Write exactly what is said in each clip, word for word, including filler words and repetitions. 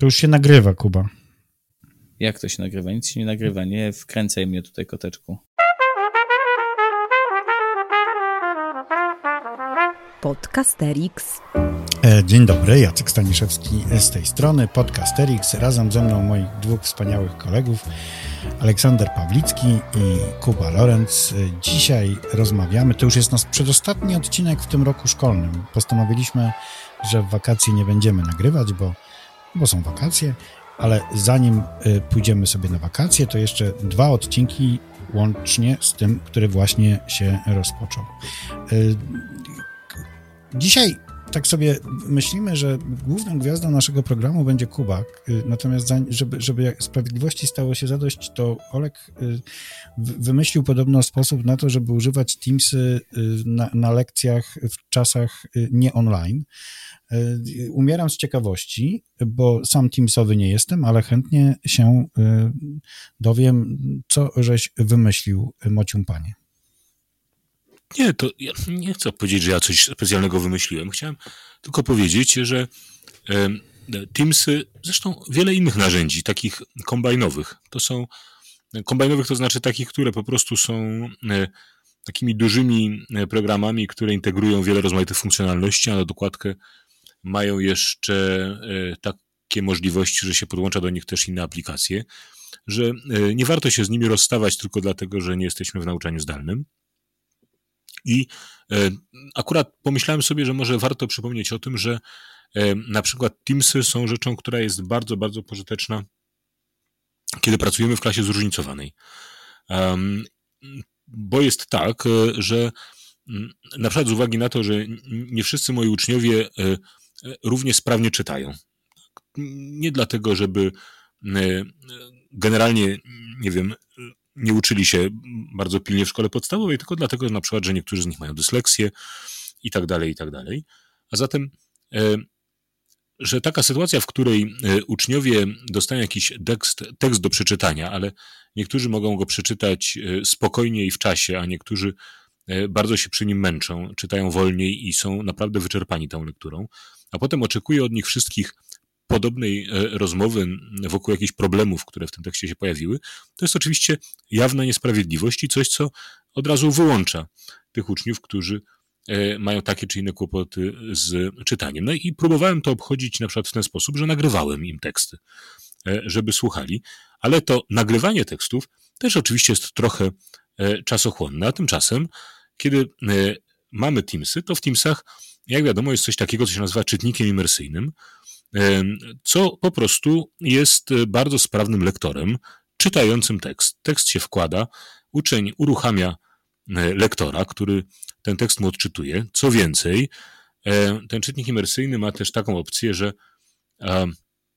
To już się nagrywa, Kuba. Jak to się nagrywa? Nic się nie nagrywa, nie wkręcaj mnie tutaj, koteczku. Podcasterix. Dzień dobry, Jacek Staniszewski z tej strony, Podcasterix. Razem ze mną moich dwóch wspaniałych kolegów, Aleksander Pawlicki i Kuba Lorenc. Dzisiaj rozmawiamy, to już jest nasz przedostatni odcinek w tym roku szkolnym. Postanowiliśmy, że w wakacje nie będziemy nagrywać, bo, bo są wakacje, ale zanim pójdziemy sobie na wakacje, to jeszcze dwa odcinki łącznie z tym, który właśnie się rozpoczął. Dzisiaj tak sobie myślimy, że główną gwiazdą naszego programu będzie Kuba, natomiast żeby, żeby sprawiedliwości stało się zadość, to Olek wymyślił podobno sposób na to, żeby używać Teamsy na, na lekcjach w czasach nie online. Umieram z ciekawości, bo sam Teamsowy nie jestem, ale chętnie się dowiem, co żeś wymyślił, Mocium Panie. Nie, to ja nie chcę powiedzieć, że ja coś specjalnego wymyśliłem. Chciałem tylko powiedzieć, że Teamsy, zresztą wiele innych narzędzi, takich kombajnowych, to są, kombajnowych to znaczy takich, które po prostu są takimi dużymi programami, które integrują wiele rozmaitych funkcjonalności, a na dokładkę mają jeszcze takie możliwości, że się podłącza do nich też inne aplikacje, że nie warto się z nimi rozstawać tylko dlatego, że nie jesteśmy w nauczaniu zdalnym. I akurat pomyślałem sobie, że może warto przypomnieć o tym, że na przykład Teamsy są rzeczą, która jest bardzo, bardzo pożyteczna, kiedy pracujemy w klasie zróżnicowanej. Bo jest tak, że na przykład z uwagi na to, że nie wszyscy moi uczniowie równie sprawnie czytają. Nie dlatego, żeby generalnie, nie wiem, nie uczyli się bardzo pilnie w szkole podstawowej, tylko dlatego na przykład, że niektórzy z nich mają dysleksję i tak dalej, i tak dalej. A zatem, że taka sytuacja, w której uczniowie dostają jakiś tekst, tekst do przeczytania, ale niektórzy mogą go przeczytać spokojnie i w czasie, a niektórzy bardzo się przy nim męczą, czytają wolniej i są naprawdę wyczerpani tą lekturą, a potem oczekuje od nich wszystkich podobnej rozmowy wokół jakichś problemów, które w tym tekście się pojawiły, to jest oczywiście jawna niesprawiedliwość i coś, co od razu wyłącza tych uczniów, którzy mają takie czy inne kłopoty z czytaniem. No i próbowałem to obchodzić na przykład w ten sposób, że nagrywałem im teksty, żeby słuchali, ale to nagrywanie tekstów też oczywiście jest trochę czasochłonne, a tymczasem, kiedy mamy Teamsy, to w Teamsach, jak wiadomo, jest coś takiego, co się nazywa czytnikiem imersyjnym, co po prostu jest bardzo sprawnym lektorem czytającym tekst. Tekst się wkłada, uczeń uruchamia lektora, który ten tekst mu odczytuje. Co więcej, ten czytnik imersyjny ma też taką opcję, że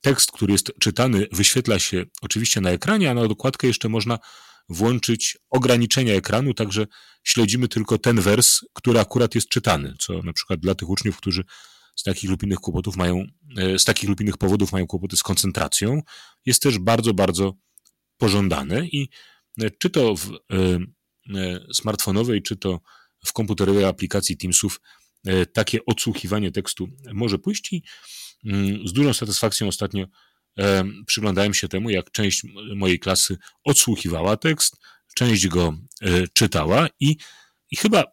tekst, który jest czytany, wyświetla się oczywiście na ekranie, a na dokładkę jeszcze można włączyć ograniczenia ekranu, także śledzimy tylko ten wers, który akurat jest czytany, co na przykład dla tych uczniów, którzy z takich lub innych kłopotów mają, z takich lub innych powodów mają kłopoty z koncentracją, jest też bardzo, bardzo pożądane i czy to w smartfonowej, czy to w komputerowej aplikacji Teamsów takie odsłuchiwanie tekstu może pójść i z dużą satysfakcją ostatnio przyglądałem się temu, jak część mojej klasy odsłuchiwała tekst, część go czytała i, i chyba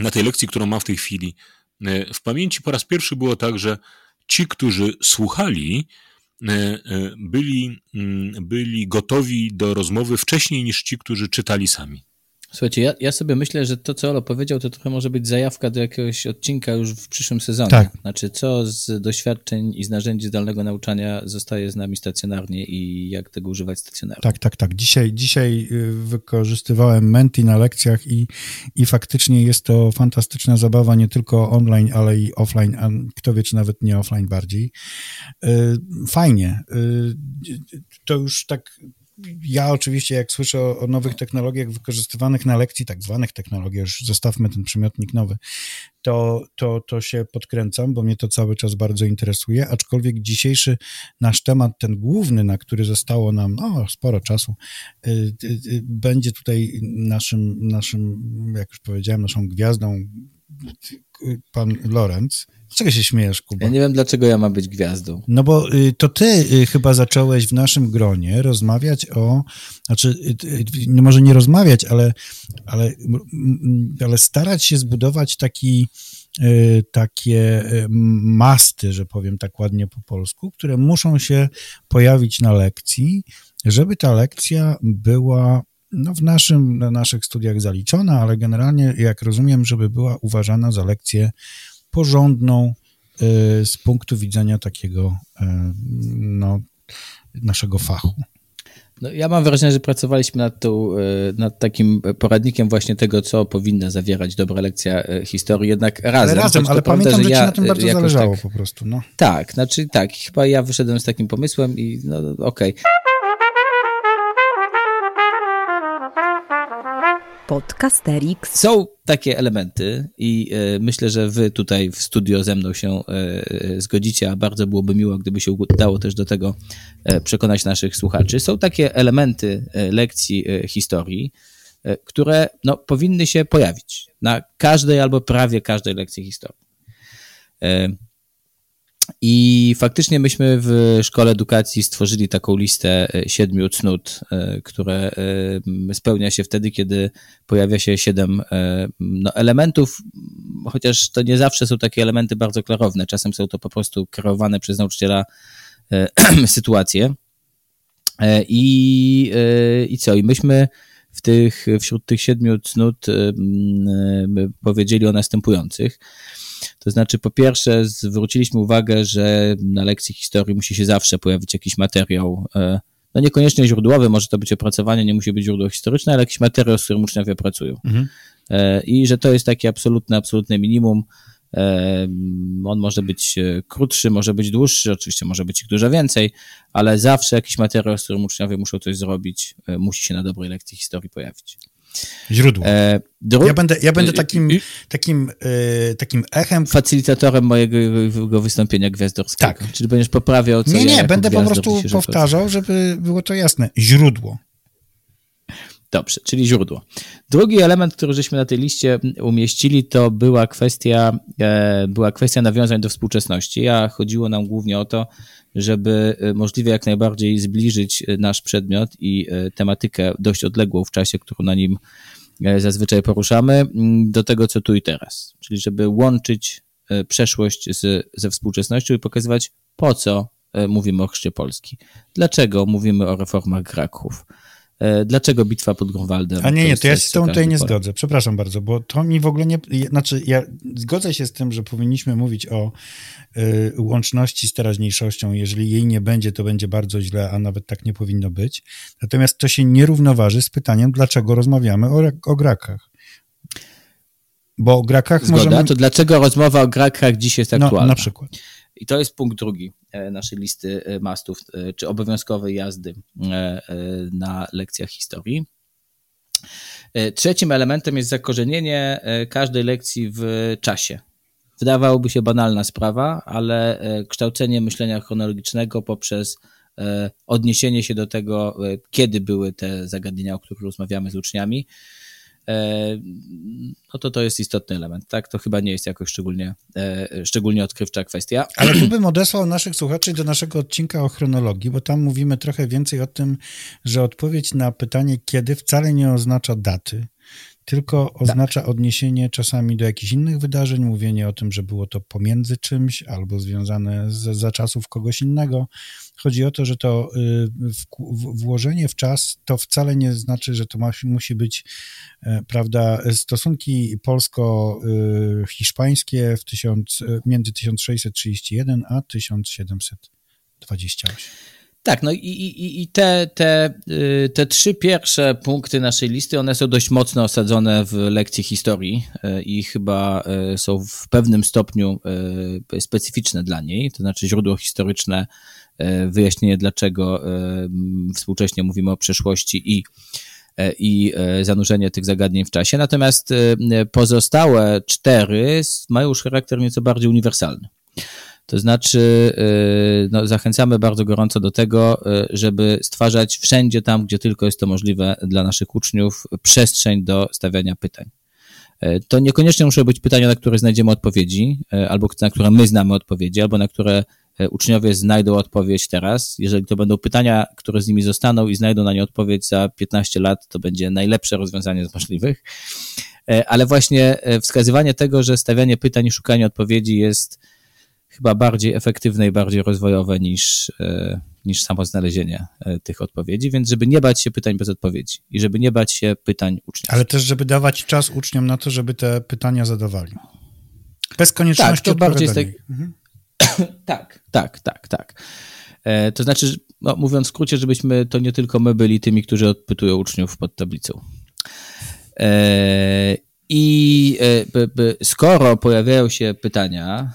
na tej lekcji, którą mam w tej chwili w pamięci, po raz pierwszy było tak, że ci, którzy słuchali, byli, byli gotowi do rozmowy wcześniej niż ci, którzy czytali sami. Słuchajcie, ja, ja sobie myślę, że to, co Olo powiedział, to trochę może być zajawka do jakiegoś odcinka już w przyszłym sezonie. Tak. Znaczy, co z doświadczeń i z narzędzi zdalnego nauczania zostaje z nami stacjonarnie i jak tego używać stacjonarnie. Tak, tak, tak. Dzisiaj, dzisiaj wykorzystywałem Menti na lekcjach i, i faktycznie jest to fantastyczna zabawa, nie tylko online, ale i offline, a kto wie, czy nawet nie offline bardziej. Fajnie. To już tak... Ja oczywiście, jak słyszę o, o nowych technologiach wykorzystywanych na lekcji, tak zwanych technologiach, już zostawmy ten przymiotnik nowy, to, to, to się podkręcam, bo mnie to cały czas bardzo interesuje, aczkolwiek dzisiejszy nasz temat, ten główny, na który zostało nam no, sporo czasu, y, y, y, będzie tutaj naszym, naszym, jak już powiedziałem, naszą gwiazdą pan Lorenc. Czego się śmiejesz, Kuba? Ja nie wiem, dlaczego ja mam być gwiazdą. No bo to ty chyba zacząłeś w naszym gronie rozmawiać o... Znaczy, może nie rozmawiać, ale, ale, ale starać się zbudować taki, takie masty, że powiem tak ładnie po polsku, które muszą się pojawić na lekcji, żeby ta lekcja była... No w naszym, na naszych studiach zaliczona, ale generalnie, jak rozumiem, żeby była uważana za lekcję porządną y, z punktu widzenia takiego y, no, naszego fachu. No, ja mam wrażenie, że pracowaliśmy nad, tą, nad takim poradnikiem właśnie tego, co powinna zawierać dobra lekcja historii, jednak razem. Ale razem, Choć ale prawda, pamiętam, że ja ci na tym bardzo zależało tak, po prostu. No. Tak, znaczy tak, chyba ja wyszedłem z takim pomysłem i no okej. Okay. Podcasterix. Są takie elementy i y, myślę, że wy tutaj w studio ze mną się y, zgodzicie, a bardzo byłoby miło, gdyby się udało też do tego y, przekonać naszych słuchaczy. Są takie elementy y, lekcji y, historii, y, które no, powinny się pojawić na każdej albo prawie każdej lekcji historii. Y, I faktycznie myśmy w Szkole Edukacji stworzyli taką listę siedmiu cnót, które spełnia się wtedy, kiedy pojawia się siedem no, elementów, chociaż to nie zawsze są takie elementy bardzo klarowne. Czasem są to po prostu kreowane przez nauczyciela sytuacje. I, i co? I myśmy w tych, wśród tych siedmiu cnót powiedzieli o następujących. To znaczy, po pierwsze, zwróciliśmy uwagę, że na lekcji historii musi się zawsze pojawić jakiś materiał, no niekoniecznie źródłowy, może to być opracowanie, nie musi być źródło historyczne, ale jakiś materiał, z którym uczniowie pracują. Mhm. I że to jest takie absolutne, absolutne minimum. On może być krótszy, może być dłuższy, oczywiście może być ich dużo więcej, ale zawsze jakiś materiał, z którym uczniowie muszą coś zrobić, musi się na dobrej lekcji historii pojawić. Źródło. E, dru... Ja będę, ja będę takim, I... takim, y, takim echem... Facilitatorem mojego wystąpienia gwiazdorskiego. Tak. Czyli będziesz poprawiał... Co nie, nie, ja będę po prostu powtarzał, żeby było to jasne. Źródło. Dobrze, czyli źródło. Drugi element, który żeśmy na tej liście umieścili, to była kwestia, e, była kwestia nawiązań do współczesności, a chodziło nam głównie o to, żeby możliwie jak najbardziej zbliżyć nasz przedmiot i tematykę dość odległą w czasie, którą na nim zazwyczaj poruszamy, do tego, co tu i teraz. Czyli żeby łączyć przeszłość z, ze współczesnością i pokazywać, po co mówimy o chrzcie Polski. Dlaczego mówimy o reformach Graków. Dlaczego bitwa pod Grunwaldem? A nie, nie, to ja się z tą tutaj nie zgodzę. Przepraszam bardzo, bo to mi w ogóle nie... Znaczy, ja zgodzę się z tym, że powinniśmy mówić o y, łączności z teraźniejszością. Jeżeli jej nie będzie, to będzie bardzo źle, a nawet tak nie powinno być. Natomiast to się nie równoważy z pytaniem, dlaczego rozmawiamy o, o Grakach. Bo o Grakach Zgoda, możemy... to dlaczego rozmowa o Grakach dziś jest aktualna? No, na przykład. I to jest punkt drugi naszej listy mastów, czy obowiązkowej jazdy na lekcjach historii. Trzecim elementem jest zakorzenienie każdej lekcji w czasie. Wydawałoby się banalna sprawa, ale kształcenie myślenia chronologicznego poprzez odniesienie się do tego, kiedy były te zagadnienia, o których rozmawiamy z uczniami, no to to jest istotny element, tak? To chyba nie jest jakoś szczególnie, szczególnie odkrywcza kwestia. Ale tu bym odesłał naszych słuchaczy do naszego odcinka o chronologii, bo tam mówimy trochę więcej o tym, że odpowiedź na pytanie kiedy wcale nie oznacza daty, tylko oznacza tak. Odniesienie czasami do jakichś innych wydarzeń, mówienie o tym, że było to pomiędzy czymś albo związane z, za czasów kogoś innego. Chodzi o to, że to w, w, włożenie w czas to wcale nie znaczy, że to ma, musi być, prawda, stosunki polsko-hiszpańskie w tysiąc, między tysiąc sześćset trzydzieści jeden a tysiąc siedemset dwadzieścia osiem. Tak, no i, i, i te, te, te trzy pierwsze punkty naszej listy, one są dość mocno osadzone w lekcji historii i chyba są w pewnym stopniu specyficzne dla niej, to znaczy źródło historyczne, wyjaśnienie dlaczego współcześnie mówimy o przeszłości i, i zanurzenie tych zagadnień w czasie, natomiast pozostałe cztery mają już charakter nieco bardziej uniwersalny. To znaczy, no, zachęcamy bardzo gorąco do tego, żeby stwarzać wszędzie tam, gdzie tylko jest to możliwe dla naszych uczniów, przestrzeń do stawiania pytań. to niekoniecznie muszą być pytania, na które znajdziemy odpowiedzi, albo na które my znamy odpowiedzi, albo na które uczniowie znajdą odpowiedź teraz. Jeżeli to będą pytania, które z nimi zostaną i znajdą na nie odpowiedź za piętnaście lat, to będzie najlepsze rozwiązanie z możliwych. Ale właśnie wskazywanie tego, że stawianie pytań i szukanie odpowiedzi jest chyba bardziej efektywne i bardziej rozwojowe niż, niż samo znalezienie tych odpowiedzi, więc żeby nie bać się pytań bez odpowiedzi i żeby nie bać się pytań uczniów. Ale też, żeby dawać czas uczniom na to, żeby te pytania zadawali. Bez konieczności tak, odpowiadania. Tak, mhm. tak, tak, tak, tak. To znaczy, no, mówiąc w skrócie, żebyśmy to nie tylko my byli tymi, którzy odpytują uczniów pod tablicą. I skoro pojawiają się pytania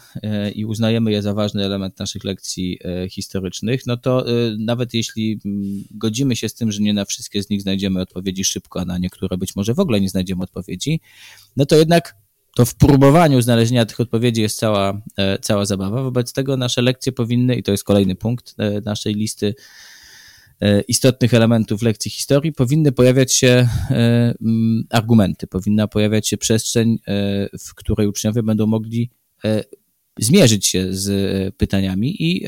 i uznajemy je za ważny element naszych lekcji historycznych, no to nawet jeśli godzimy się z tym, że nie na wszystkie z nich znajdziemy odpowiedzi szybko, a na niektóre być może w ogóle nie znajdziemy odpowiedzi, no to jednak to w próbowaniu znalezienia tych odpowiedzi jest cała, cała zabawa. Wobec tego nasze lekcje powinny, i to jest kolejny punkt naszej listy istotnych elementów lekcji historii, powinny pojawiać się argumenty, powinna pojawiać się przestrzeń, w której uczniowie będą mogli zmierzyć się z pytaniami i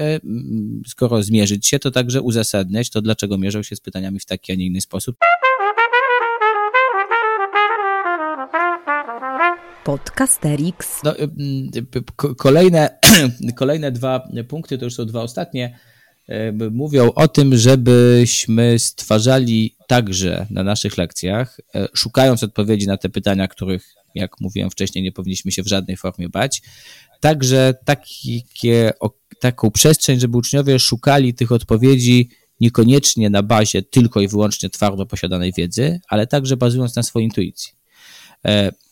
skoro zmierzyć się, to także uzasadniać to, dlaczego mierzą się z pytaniami w taki, a nie inny sposób. Podcasterix. No, kolejne, kolejne dwa punkty, to już są dwa ostatnie, mówią o tym, żebyśmy stwarzali także na naszych lekcjach, szukając odpowiedzi na te pytania, których, jak mówiłem wcześniej, nie powinniśmy się w żadnej formie bać, także takie, taką przestrzeń, żeby uczniowie szukali tych odpowiedzi niekoniecznie na bazie tylko i wyłącznie twardo posiadanej wiedzy, ale także bazując na swojej intuicji.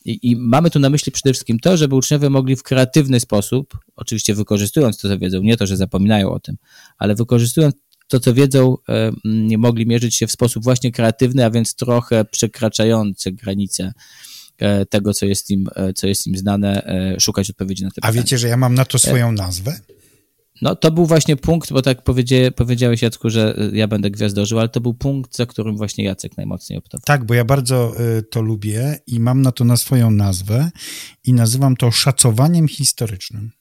I, i mamy tu na myśli przede wszystkim to, żeby uczniowie mogli w kreatywny sposób, oczywiście wykorzystując to, co wiedzą, nie to, że zapominają o tym, ale wykorzystując to, co wiedzą, nie mogli mierzyć się w sposób właśnie kreatywny, a więc trochę przekraczający granice tego, co jest im, co jest im znane, szukać odpowiedzi na te pytania. A wiecie, że ja mam na to swoją nazwę? No to był właśnie punkt, bo tak powiedzia, powiedziałeś, Jacku, że ja będę gwiazdożył, ale to był punkt, za którym właśnie Jacek najmocniej optował. Tak, bo ja bardzo y, to lubię i mam na to na swoją nazwę i nazywam to szacowaniem historycznym.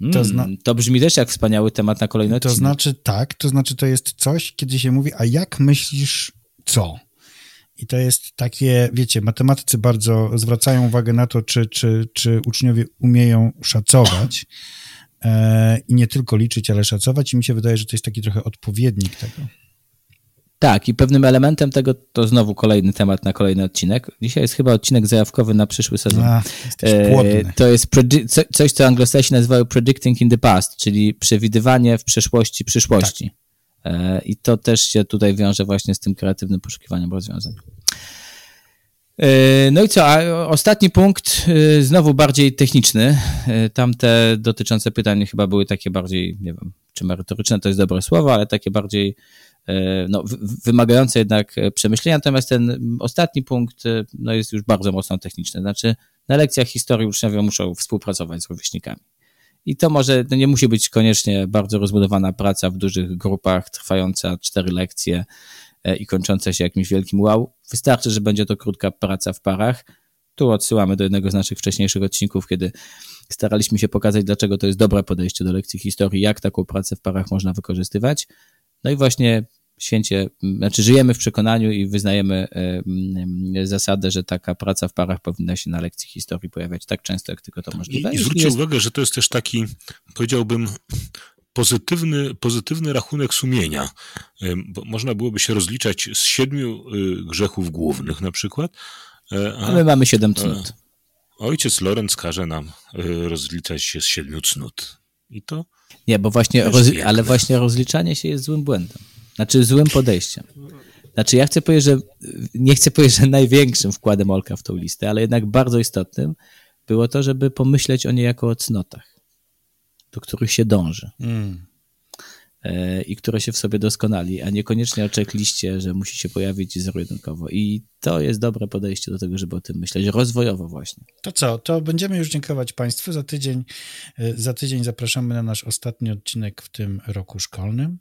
To, mm, zna- to brzmi też jak wspaniały temat na kolejny odcinek. To znaczy tak, to znaczy to jest coś, kiedy się mówi, a jak myślisz co? I to jest takie, wiecie, matematycy bardzo zwracają uwagę na to, czy, czy, czy uczniowie umieją szacować i nie tylko liczyć, ale szacować i mi się wydaje, że to jest taki trochę odpowiednik tego. Tak, i pewnym elementem tego, to znowu kolejny temat na kolejny odcinek. Dzisiaj jest chyba odcinek zajawkowy na przyszły sezon. A, e, to jest predi- coś, co anglosasi nazywają predicting in the past, czyli przewidywanie w przeszłości przyszłości. Tak. E, I to też się tutaj wiąże właśnie z tym kreatywnym poszukiwaniem rozwiązań. No i co, a ostatni punkt, znowu bardziej techniczny, tamte dotyczące pytań chyba były takie bardziej, nie wiem, czy merytoryczne to jest dobre słowo, ale takie bardziej no, wymagające jednak przemyślenia, natomiast ten ostatni punkt no, jest już bardzo mocno techniczny, znaczy na lekcjach historii uczniowie muszą współpracować z rówieśnikami. I to może, no nie musi być koniecznie bardzo rozbudowana praca w dużych grupach, trwająca cztery lekcje i kończąca się jakimś wielkim wow. Wystarczy, że będzie to krótka praca w parach. Tu odsyłamy do jednego z naszych wcześniejszych odcinków, kiedy staraliśmy się pokazać, dlaczego to jest dobre podejście do lekcji historii, jak taką pracę w parach można wykorzystywać. No i właśnie święcie, znaczy żyjemy w przekonaniu i wyznajemy zasadę, że taka praca w parach powinna się na lekcji historii pojawiać tak często, jak tylko to możliwe. I, i zwróćcie jest... uwagę, że to jest też taki, powiedziałbym, Pozytywny, pozytywny rachunek sumienia. Bo można byłoby się rozliczać z siedmiu grzechów głównych na przykład. A my mamy siedem cnót. Ojciec Lorenc każe nam rozliczać się z siedmiu cnót. I to... Nie, bo właśnie, rozli- ale właśnie rozliczanie się jest złym błędem. Znaczy złym podejściem. Znaczy ja chcę powiedzieć, że nie chcę powiedzieć, że największym wkładem Olka w tą listę, ale jednak bardzo istotnym było to, żeby pomyśleć o niej jako o cnotach, do których się dąży mm. i które się w sobie doskonali, a niekoniecznie o checkliście, że musi się pojawić zero-jedynkowo. I to jest dobre podejście do tego, żeby o tym myśleć, rozwojowo właśnie. To co, to będziemy już dziękować Państwu za tydzień. Za tydzień zapraszamy na nasz ostatni odcinek w tym roku szkolnym.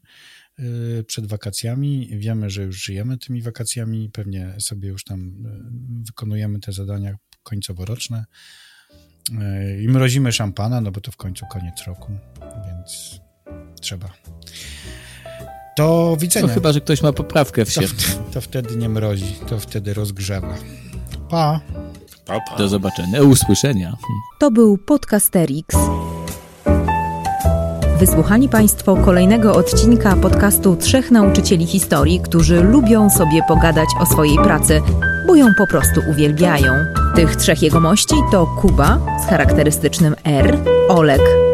przed wakacjami. Wiemy, że już żyjemy tymi wakacjami, pewnie sobie już tam wykonujemy te zadania końcoworoczne i mrozimy szampana, no bo to w końcu koniec roku, więc trzeba. Do widzenia. No chyba, że ktoś ma poprawkę w sierpniu. To, to wtedy nie mrozi, to wtedy rozgrzewa. Pa! Pa, pa. Do zobaczenia, usłyszenia. To był Podcasterix. Wysłuchali Państwo kolejnego odcinka podcastu trzech nauczycieli historii, którzy lubią sobie pogadać o swojej pracy, bo ją po prostu uwielbiają. Tych trzech jegomości to Kuba z charakterystycznym R, Olek